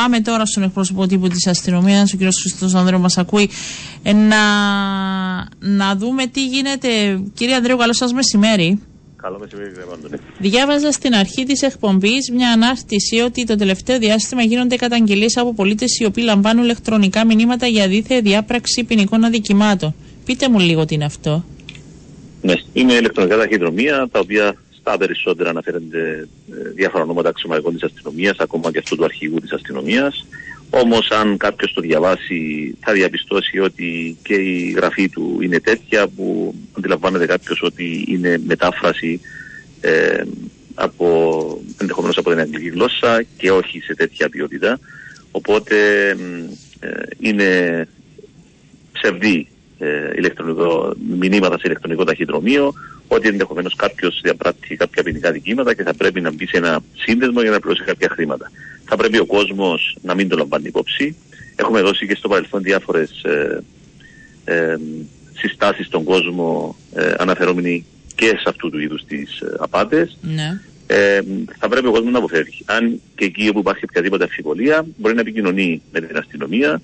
πάμε τώρα στον εκπρόσωπο τύπου της αστυνομίας, ο κ. Χριστός Ανδρέου μας ακούει, να δούμε τι γίνεται. Κύριε Ανδρέου, καλό σας μεσημέρι. Καλό μεσημέρι, κύριε Αντώνη. Διάβαζα στην αρχή της εκπομπής μια ανάρτηση ότι το τελευταίο διάστημα γίνονται καταγγελίες από πολίτες οι οποίοι λαμβάνουν ηλεκτρονικά μηνύματα για δίθεη διάπραξη ποινικών αδικημάτων. Πείτε μου λίγο τι είναι αυτό. Ναι, είναι ηλεκτρονικά ταχυδρομεία τα οποία στα περισσότερα αναφέρονται διάφορα ονόματα αξιωματικών της αστυνομίας, ακόμα και αυτού του αρχηγού της αστυνομίας. Όμως, αν κάποιος το διαβάσει, θα διαπιστώσει ότι και η γραφή του είναι τέτοια που αντιλαμβάνεται κάποιος ότι είναι μετάφραση ενδεχομένως από την αγγλική γλώσσα και όχι σε τέτοια ποιότητα. Οπότε είναι ψευδή μηνύματα σε ηλεκτρονικό ταχυδρομείο, ότι ενδεχομένως κάποιος διαπράττει κάποια ποινικά δικήματα και θα πρέπει να μπει σε ένα σύνδεσμο για να πληρώσει κάποια χρήματα. Θα πρέπει ο κόσμος να μην το λαμβάνει υπόψη. Έχουμε δώσει και στο παρελθόν διάφορες συστάσεις στον κόσμο αναφερόμενοι και σε αυτού του είδους τις απάτες. Ναι. Θα πρέπει ο κόσμος να αποφεύγει. Αν και εκεί όπου υπάρχει οποιαδήποτε αμφιβολία, μπορεί να επικοινωνεί με την αστυνομία,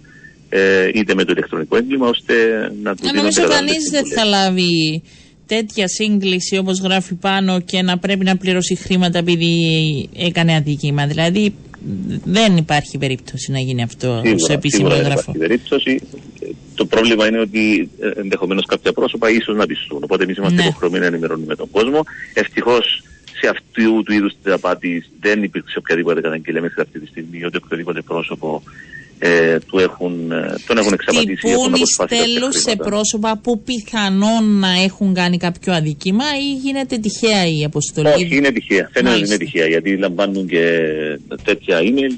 είτε με το ηλεκτρονικό έγκλημα, ώστε να του δίνονται. Νομίζω κανείς δεν θα λάβει τέτοια σύγκληση όπως γράφει πάνω και να πρέπει να πληρώσει χρήματα επειδή έκανε αδίκημα. Δηλαδή δεν υπάρχει περίπτωση να γίνει αυτό σε επίσημο έγγραφο. Δεν υπάρχει περίπτωση. Το πρόβλημα είναι ότι ενδεχομένως κάποια πρόσωπα ίσως να πιστούν. Οπότε εμείς είμαστε υποχρεωμένοι να ενημερώνουμε τον κόσμο. Ευτυχώς σε αυτού του είδους της απάτης δεν υπήρξε οποιαδήποτε καταγγελία μέχρι αυτή τη στιγμή, ότι οποιοδήποτε πρόσωπο τον έχουν εξαπατήσει. Χτυπούν, στέλνουν σε πρόσωπα που πιθανόν να έχουν κάνει κάποιο αδικήμα ή γίνεται τυχαία η αποστολή? Όχι, είναι τυχαία. Φαίνεται ότι είναι τυχαία, γιατί λαμβάνουν και τέτοια email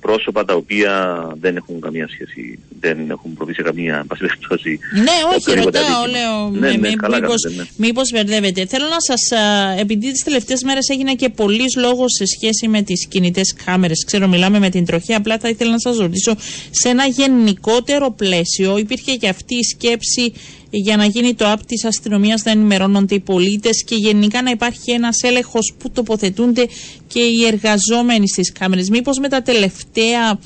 πρόσωπα τα οποία δεν έχουν καμία σχέση, δεν έχουν προβεί σε καμία πασιλευτώση. Ναι, όχι, ρωτάω, λέω, μήπως μπερδεύεται. Θέλω να σας, επειδή τις τελευταίες μέρες έγινε και πολλής λόγος σε σχέση με τις κινητές κάμερες, ξέρω μιλάμε με την τροχή, απλά θα ήθελα να σας ρωτήσω, σε ένα γενικότερο πλαίσιο υπήρχε και αυτή η σκέψη για να γίνει το app της αστυνομίας να ενημερώνονται οι πολίτες και γενικά να υπάρχει ένας έλεγχος που τοποθετούνται και οι εργαζόμενοι στις κάμερες? Μήπως με τα τελευταία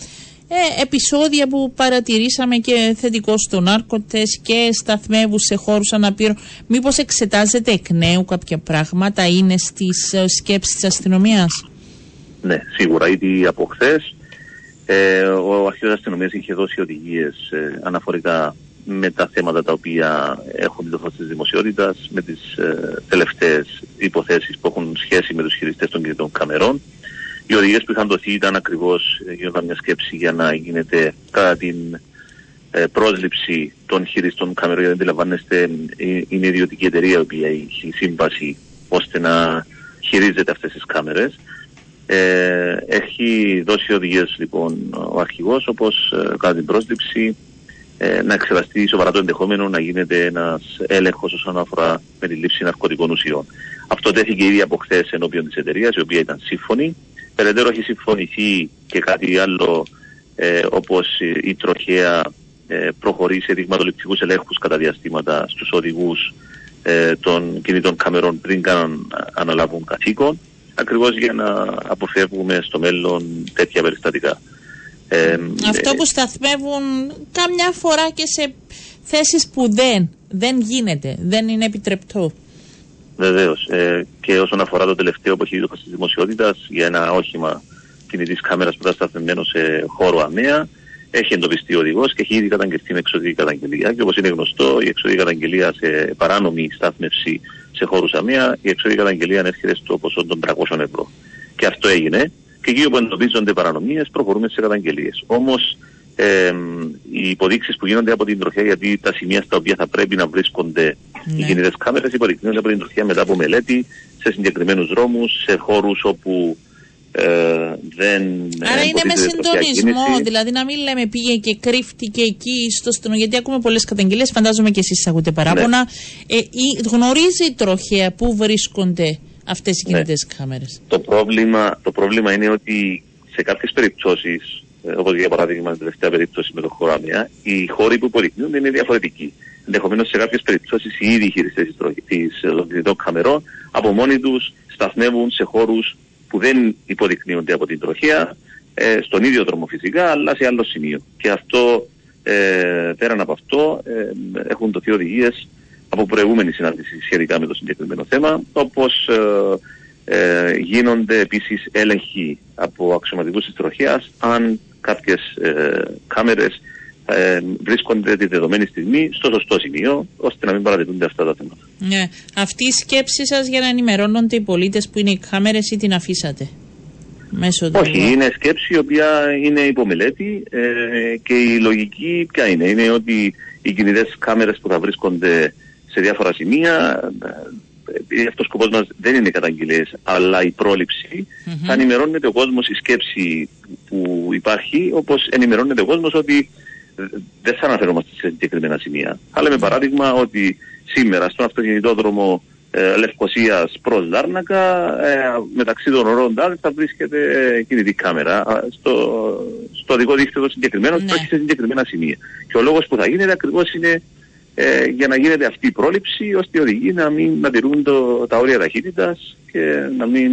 επεισόδια που παρατηρήσαμε και θετικό στον νάρκωτες και σταθμεύους σε χώρους αναπήρων, μήπως εξετάζεται εκ νέου κάποια πράγματα, είναι στις σκέψεις της αστυνομίας? Ναι, σίγουρα. Ήδη από χθες ο αρχηγός αστυνομίας είχε δώσει οδηγίες αναφορικά με τα θέματα τα οποία έχουν δοθεί τη δημοσιότητα, με τις τελευταίες υποθέσεις που έχουν σχέση με τους χειριστές των κινητών καμερών. Οι οδηγίες που είχαν δοθεί ήταν ακριβώς, γινόταν μια σκέψη για να γίνεται κατά την πρόσληψη των χειριστών καμερών, γιατί αντιλαμβάνεστε είναι ιδιωτική εταιρεία η οποία έχει σύμβαση ώστε να χειρίζεται αυτές τις κάμερες. Έχει δώσει οδηγίες λοιπόν ο αρχηγός, όπως κατά την πρόσληψη να εξεταστεί σοβαρά το ενδεχόμενο να γίνεται ένας έλεγχος όσον αφορά με τη λήψη ναρκωτικών ουσιών. Αυτό τέθηκε ήδη από χθες ενώπιον της εταιρείας, η οποία ήταν σύμφωνη. Περαιτέρω έχει συμφωνηθεί και κάτι άλλο, όπως η τροχέα προχωρεί σε δειγματοληπτικούς ελέγχους κατά διαστήματα στους οδηγούς των κινητών καμερών πριν καν αναλάβουν καθήκον, ακριβώς για να αποφεύγουμε στο μέλλον τέτοια περιστατικά. Αυτό που σταθμεύουν καμιά φορά και σε θέσεις που δεν γίνεται, δεν είναι επιτρεπτό. Βεβαίως. Και όσον αφορά το τελευταίο που έχει δει τη δημοσιότητα για ένα όχημα κινητής κάμερας που ήταν σταθμευμένο σε χώρο ΑΜΕΑ, έχει εντοπιστεί ο οδηγός και έχει ήδη καταγγελθεί με εξωτερική καταγγελία. Και όπως είναι γνωστό, η εξωτερική καταγγελία σε παράνομη στάθμευση σε χώρους ΑΜΕΑ, η εξωτερική καταγγελία ανέρχεται στο ποσό των 300 ευρώ. Και αυτό έγινε. Και εκεί όπου εντοπίζονται παρανομίες, προχωρούμε σε καταγγελίες. Όμως οι υποδείξεις που γίνονται από την τροχιά, γιατί τα σημεία στα οποία θα πρέπει να βρίσκονται οι κινητές κάμερες υποδεικνύονται από την τροχιά μετά από μελέτη σε συγκεκριμένους δρόμους, σε χώρους όπου δεν. Άρα είναι με συντονισμό, δηλαδή να μην λέμε πήγε και κρύφτηκε εκεί στο στενό, γιατί ακούμε πολλές καταγγελίες. Φαντάζομαι και εσείς ακούτε παράπονα. Ναι. Γνωρίζει η τροχέα που βρίσκονται αυτές οι κινητές κάμερες? Το πρόβλημα είναι ότι σε κάποιες περιπτώσεις, όπως για παράδειγμα την τελευταία περίπτωση με το χώρο ΑΜΕΑ, οι χώροι που υποδεικνύονται είναι διαφορετικοί. Ενδεχομένως σε κάποιες περιπτώσεις οι ίδιοι χειριστές των κινητών καμερών από μόνοι τους σταθμεύουν σε χώρους που δεν υποδεικνύονται από την τροχέα στον ίδιο δρόμο φυσικά, αλλά σε άλλο σημείο. Και αυτό, πέραν από αυτό, έχουν δοθεί οδηγίες από προηγούμενη συνάντηση σχετικά με το συγκεκριμένο θέμα, όπως γίνονται επίσης έλεγχοι από αξιωματικούς της τροχέας, αν κάποιες κάμερες βρίσκονται τη δεδομένη στιγμή στο σωστό σημείο, ώστε να μην παρατηρούνται αυτά τα θέματα. Ναι. Αυτή η σκέψη σας για να ενημερώνονται οι πολίτες που είναι οι κάμερες, ή την αφήσατε? Όχι, είναι σκέψη η οποία είναι υπομελέτη, και η λογική ποια είναι? Είναι ότι οι κινητές κάμερες που θα βρίσκονται σε διάφορα σημεία, αυτός ο σκοπός μας δεν είναι οι καταγγελίες, αλλά η πρόληψη. Θα ενημερώνεται ο κόσμος, η σκέψη που υπάρχει, όπως ενημερώνεται ο κόσμος ότι δεν θα αναφερόμαστε σε συγκεκριμένα σημεία. Θα λέμε παράδειγμα ότι σήμερα στον αυτοκινητόδρομο Λευκωσίας προς Λάρνακα, μεταξύ των ωρών τάδε θα βρίσκεται κινητή κάμερα στο οδικό δίκτυο συγκεκριμένο, και όχι σε συγκεκριμένα σημεία. Και ο λόγος που θα γίνεται ακριβώς είναι για να γίνεται αυτή η πρόληψη, ώστε οι οδηγοί να μην τηρούν τα όρια ταχύτητας και να μην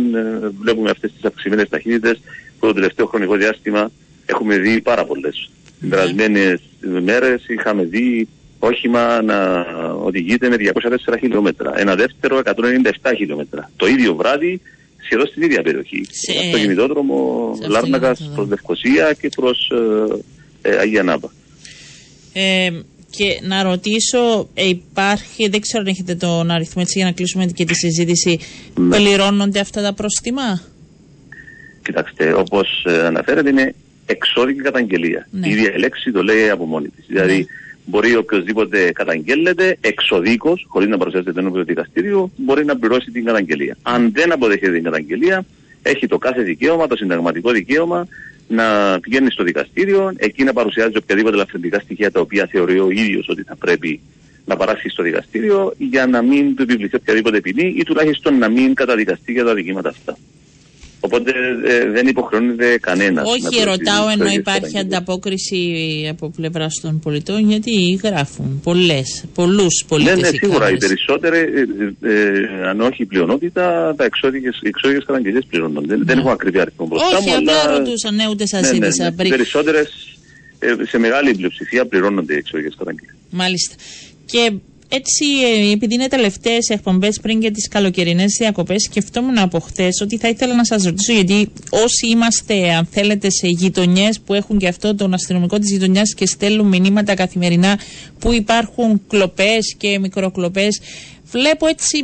βλέπουμε αυτές τις αυξημένες ταχύτητες που το τελευταίο χρονικό διάστημα έχουμε δει πάρα πολλές. Τις περασμένες μέρες είχαμε δει όχημα να οδηγείται με 204 χιλιόμετρα, ένα δεύτερο 197 χιλιόμετρα. Το ίδιο βράδυ, σχεδόν στην ίδια περιοχή. Στο κινητόδρομο Λάρνακας προς Λευκωσία και προς Αγία Νάπα. Και να ρωτήσω, υπάρχει, δεν ξέρω αν έχετε τον αριθμό έτσι για να κλείσουμε και τη συζήτηση, πληρώνονται αυτά τα πρόστιμα? Κοιτάξτε, όπως αναφέρεται, είναι εξώδικη καταγγελία. Η ίδια λέξη το λέει από μόνη της. Δηλαδή, μπορεί οποιοδήποτε καταγγέλλεται εξωδίκως, χωρίς να παρουσιάζεται το ενώπιον του δικαστήριου, μπορεί να πληρώσει την καταγγελία. Αν δεν αποδέχεται την καταγγελία, έχει το κάθε δικαίωμα, το συνταγματικό δικαίωμα, να πηγαίνει στο δικαστήριο, εκεί να παρουσιάζει οποιαδήποτε λαφρυντικά στοιχεία τα οποία θεωρεί ο ίδιος ότι θα πρέπει να παράσχει στο δικαστήριο, για να μην του επιβληθεί οποιαδήποτε ποινή ή τουλάχιστον να μην καταδικαστεί για τα αδικήματα αυτά. Οπότε δεν υποχρεώνεται κανένας. Όχι, ρωτάω ενώ υπάρχει ανταπόκριση από πλευράς των πολιτών, γιατί γράφουν πολλούς πολίτες. Ναι, σίγουρα οι περισσότεροι, αν όχι η πλειονότητα, τα εξώδικες καταγγελίες πληρώνονται. Δεν έχω ακριβή αριθμό μπροστά μου. Όχι, απλά ρωτούσα, ούτε σας ζήτησα πριν. Οι περισσότερες, σε μεγάλη πλειοψηφία, πληρώνονται οι εξώδικες καταγγελίες. Μάλιστα. Και έτσι, επειδή είναι τελευταίες εκπομπές πριν και τις καλοκαιρινές διακοπές, σκεφτόμουν από χθες ότι θα ήθελα να σας ρωτήσω, γιατί όσοι είμαστε, αν θέλετε, σε γειτονιές που έχουν και αυτό τον αστυνομικό της γειτονιάς και στέλνουν μηνύματα καθημερινά που υπάρχουν κλοπές και μικροκλοπές, βλέπω έτσι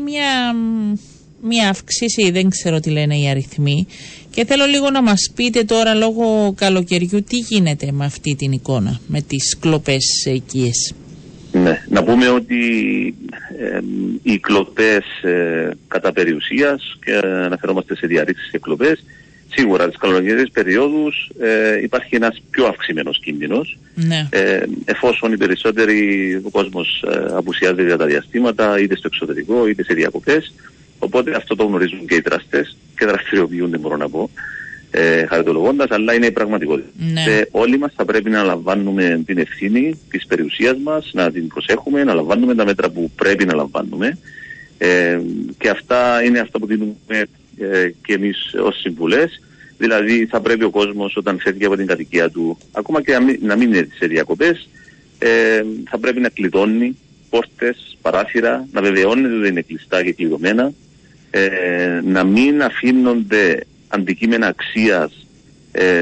μια αύξηση, δεν ξέρω τι λένε οι αριθμοί, και θέλω λίγο να μας πείτε τώρα, λόγω καλοκαιριού, τι γίνεται με αυτή την εικόνα, με τις κλοπές οικίες. Ναι. Να πούμε ότι οι κλοπές κατά περιουσίας, και αναφερόμαστε σε διαρρήξεις και κλοπές, σίγουρα τις καλοκαιρινές περιόδους υπάρχει ένας πιο αυξημένος κίνδυνος, εφόσον οι περισσότεροι, ο κόσμος απουσιάζεται για τα διαστήματα, είτε στο εξωτερικό είτε σε διακοπές, οπότε αυτό το γνωρίζουν και οι δράστες και δραστηριοποιούνται, μπορώ να πω, χαριτολογώντας, αλλά είναι η πραγματικότητα. Όλοι μας θα πρέπει να λαμβάνουμε την ευθύνη της περιουσίας μας, να την προσέχουμε, να λαμβάνουμε τα μέτρα που πρέπει να λαμβάνουμε, και αυτά είναι αυτά που δίνουμε και εμείς ως συμβουλές. Δηλαδή, θα πρέπει ο κόσμος, όταν φεύγει από την κατοικία του, ακόμα και να μην είναι σε διακοπές, θα πρέπει να κλειδώνει πόρτες, παράθυρα, να βεβαιώνεται ότι είναι κλειστά και κλειδωμένα, να μην αφήνονται αντικείμενα αξίας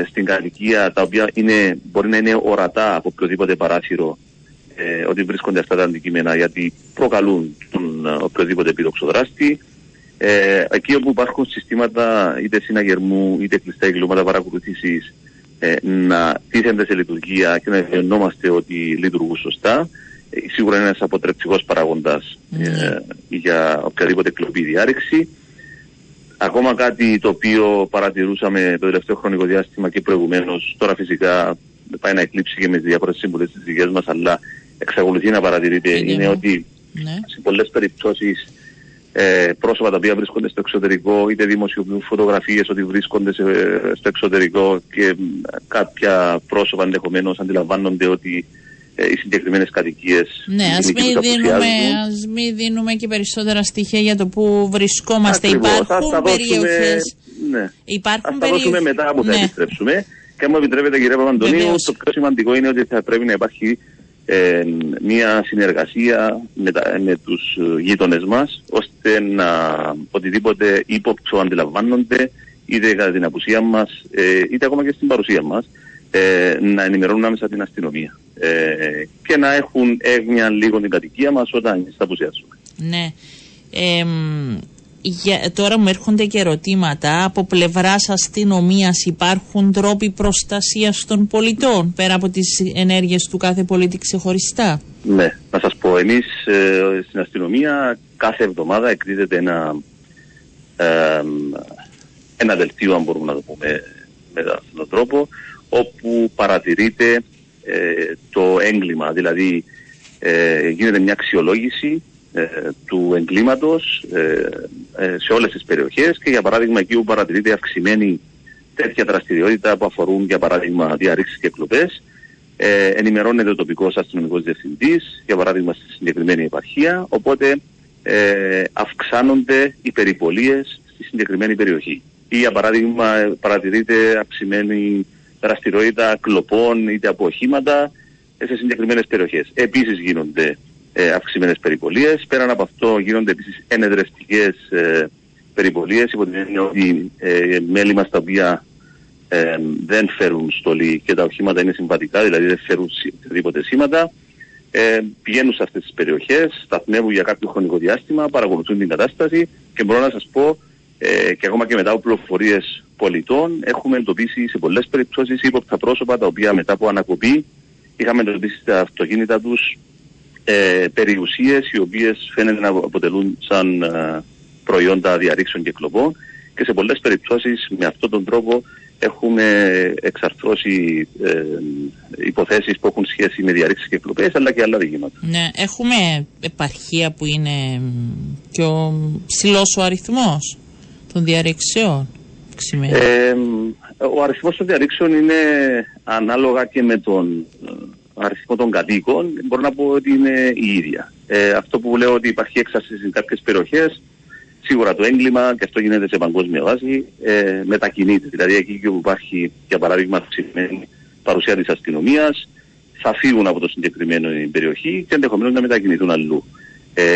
στην κατοικία, τα οποία μπορεί να είναι ορατά από οποιοδήποτε παράθυρο, ότι βρίσκονται αυτά τα αντικείμενα, γιατί προκαλούν τον οποιοδήποτε επίδοξο δράστη. Εκεί όπου υπάρχουν συστήματα είτε συναγερμού είτε κλειστά εγκλώματα παρακολούθησης, να τίθενται σε λειτουργία και να αισθανόμαστε ότι λειτουργούν σωστά. Σίγουρα είναι ένας αποτρεπτικός παράγοντας για οποιαδήποτε κλοπή διάρρηξη. Ακόμα κάτι το οποίο παρατηρούσαμε το τελευταίο χρονικό διάστημα και προηγουμένως, τώρα φυσικά πάει να εκλείψει και με τις διάφορες σύμβουλες της δικές μας, αλλά εξακολουθεί να παρατηρείται, είναι ότι σε πολλές περιπτώσεις πρόσωπα τα οποία βρίσκονται στο εξωτερικό, είτε δημοσιοποιούν φωτογραφίες ότι βρίσκονται στο εξωτερικό, και κάποια πρόσωπα ενδεχομένως αντιλαμβάνονται ότι οι συγκεκριμένες κατοικίες. Ναι, ας μην δίνουμε και περισσότερα στοιχεία για το που βρισκόμαστε. Ακριβώς, υπάρχουν περιοχές. Ναι, υπάρχουν περιοχές. Θα τα δώσουμε μετά που θα επιστρέψουμε. Και αν μου επιτρέπετε, κύριε Παπαντονίου, το πιο σημαντικό είναι ότι θα πρέπει να υπάρχει μια συνεργασία με τους γείτονες μας, ώστε να οτιδήποτε ύποπτο αντιλαμβάνονται, είτε κατά την απουσία μας, είτε ακόμα και στην παρουσία μας, να ενημερώνουν άμεσα την αστυνομία και να έχουν έγνοια λίγο την κατοικία μας όταν θα απουσιάσουμε. Ναι. Τώρα μου έρχονται και ερωτήματα. Από πλευράς αστυνομίας υπάρχουν τρόποι προστασίας των πολιτών πέρα από τις ενέργειες του κάθε πολίτη ξεχωριστά? Ναι, να σας πω, εμείς στην αστυνομία κάθε εβδομάδα εκδίδεται ένα δελτίο, αν μπορούμε να το πούμε με αυτόν τον τρόπο, όπου παρατηρείται το έγκλημα, δηλαδή γίνεται μια αξιολόγηση του εγκλήματος σε όλες τις περιοχές, και για παράδειγμα εκεί που παρατηρείται αυξημένη τέτοια δραστηριότητα που αφορούν για παράδειγμα διαρρήξεις και κλοπές, ενημερώνεται ο τοπικός αστυνομικός διευθυντής, για παράδειγμα στη συγκεκριμένη επαρχία, οπότε αυξάνονται οι περιπολίες στη συγκεκριμένη περιοχή, ή για παράδειγμα παρατηρείται αυξημένη δραστηριότητα κλοπών είτε από οχήματα σε συγκεκριμένες περιοχές. Επίσης γίνονται αυξημένες περιπολίες. Πέραν από αυτό γίνονται επίσης ενεδρευτικές περιπολίες, υπό την έννοια ότι μέλη μας τα οποία δεν φέρουν στολή και τα οχήματα είναι συμβατικά, δηλαδή δεν φέρουν οτιδήποτε σήματα, πηγαίνουν σε αυτές τις περιοχές, σταθμεύουν για κάποιο χρονικό διάστημα, παρακολουθούν την κατάσταση, και μπορώ να σας πω και ακόμα και μετά από πληροφορίες πολιτών έχουμε εντοπίσει σε πολλές περιπτώσεις ύποπτα πρόσωπα, τα οποία μετά από ανακοπή είχαμε εντοπίσει στα αυτοκίνητα τους περιουσίες οι οποίες φαίνεται να αποτελούν σαν προϊόντα διαρρήξεων και κλοπών, και σε πολλές περιπτώσεις με αυτόν τον τρόπο έχουμε εξαρθρώσει υποθέσεις που έχουν σχέση με διαρρήξεις και κλοπές, αλλά και άλλα δικήματα. Ναι, έχουμε επαρχία που είναι πιο ψηλός ο αριθμός των διαρρήξεων. Ο αριθμός των διαρρήξεων είναι ανάλογα και με τον αριθμό των κατοίκων, μπορώ να πω ότι είναι η ίδια. Αυτό που λέω ότι υπάρχει έξαρση σε κάποιες περιοχές, σίγουρα το έγκλημα, και αυτό γίνεται σε παγκόσμια βάση, μετακινείται. Δηλαδή εκεί που υπάρχει, για παράδειγμα, αυξημένη παρουσία της αστυνομίας, θα φύγουν από το συγκεκριμένο περιοχή και ενδεχομένως να μετακινηθούν αλλού.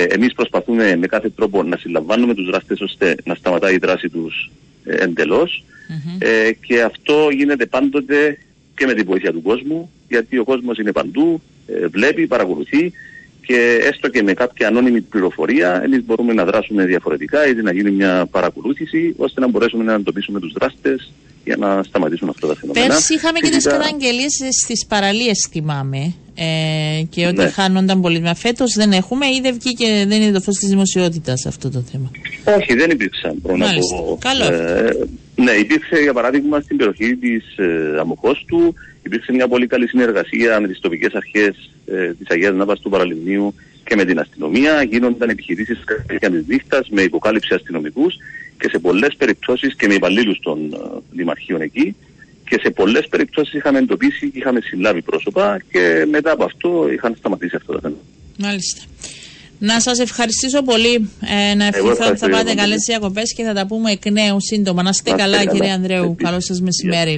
Εμείς προσπαθούμε με κάθε τρόπο να συλλαμβάνουμε τους δράστες, ώστε να σταματάει η δράση τους εντελώς. Και αυτό γίνεται πάντοτε και με τη βοήθεια του κόσμου, γιατί ο κόσμος είναι παντού, βλέπει, παρακολουθεί, και έστω και με κάποια ανώνυμη πληροφορία εμείς μπορούμε να δράσουμε διαφορετικά, ή να γίνει μια παρακολούθηση, ώστε να μπορέσουμε να εντοπίσουμε τους δράστες για να σταματήσουν αυτά τα φαινόμενα. Πέρσι είχαμε και τις καταγγελίες στις παραλίες, θυμάμαι, και ότι χάνονταν πολύ. Μα φέτος δεν έχουμε, ή δεν βγήκε, δεν είναι το φως της δημοσιότητας αυτό το θέμα? Όχι, δεν υπήρξαν. Ναι, υπήρξε για παράδειγμα στην περιοχή της Αμμοχώστου, υπήρξε μια πολύ καλή συνεργασία με τις τοπικές αρχές της Αγίας Νάπας, του Παραλιμνίου, και με την αστυνομία. Γίνονταν επιχειρήσεις κατά της νύχτας με υποκάλυψη αστυνομικούς, και σε πολλές περιπτώσεις, και με υπαλλήλους των δημαρχείων εκεί, και σε πολλές περιπτώσεις είχαμε εντοπίσει και είχαμε συλλάβει πρόσωπα, και μετά από αυτό είχαν σταματήσει αυτό το θέμα. Μάλιστα. Να σας ευχαριστήσω πολύ. Να ευχηθώ ότι θα πάτε καλές διακοπές, και θα τα πούμε εκ νέου σύντομα. Να είστε καλά, κύριε Ανδρέου. Καλό σας μεσημέρι.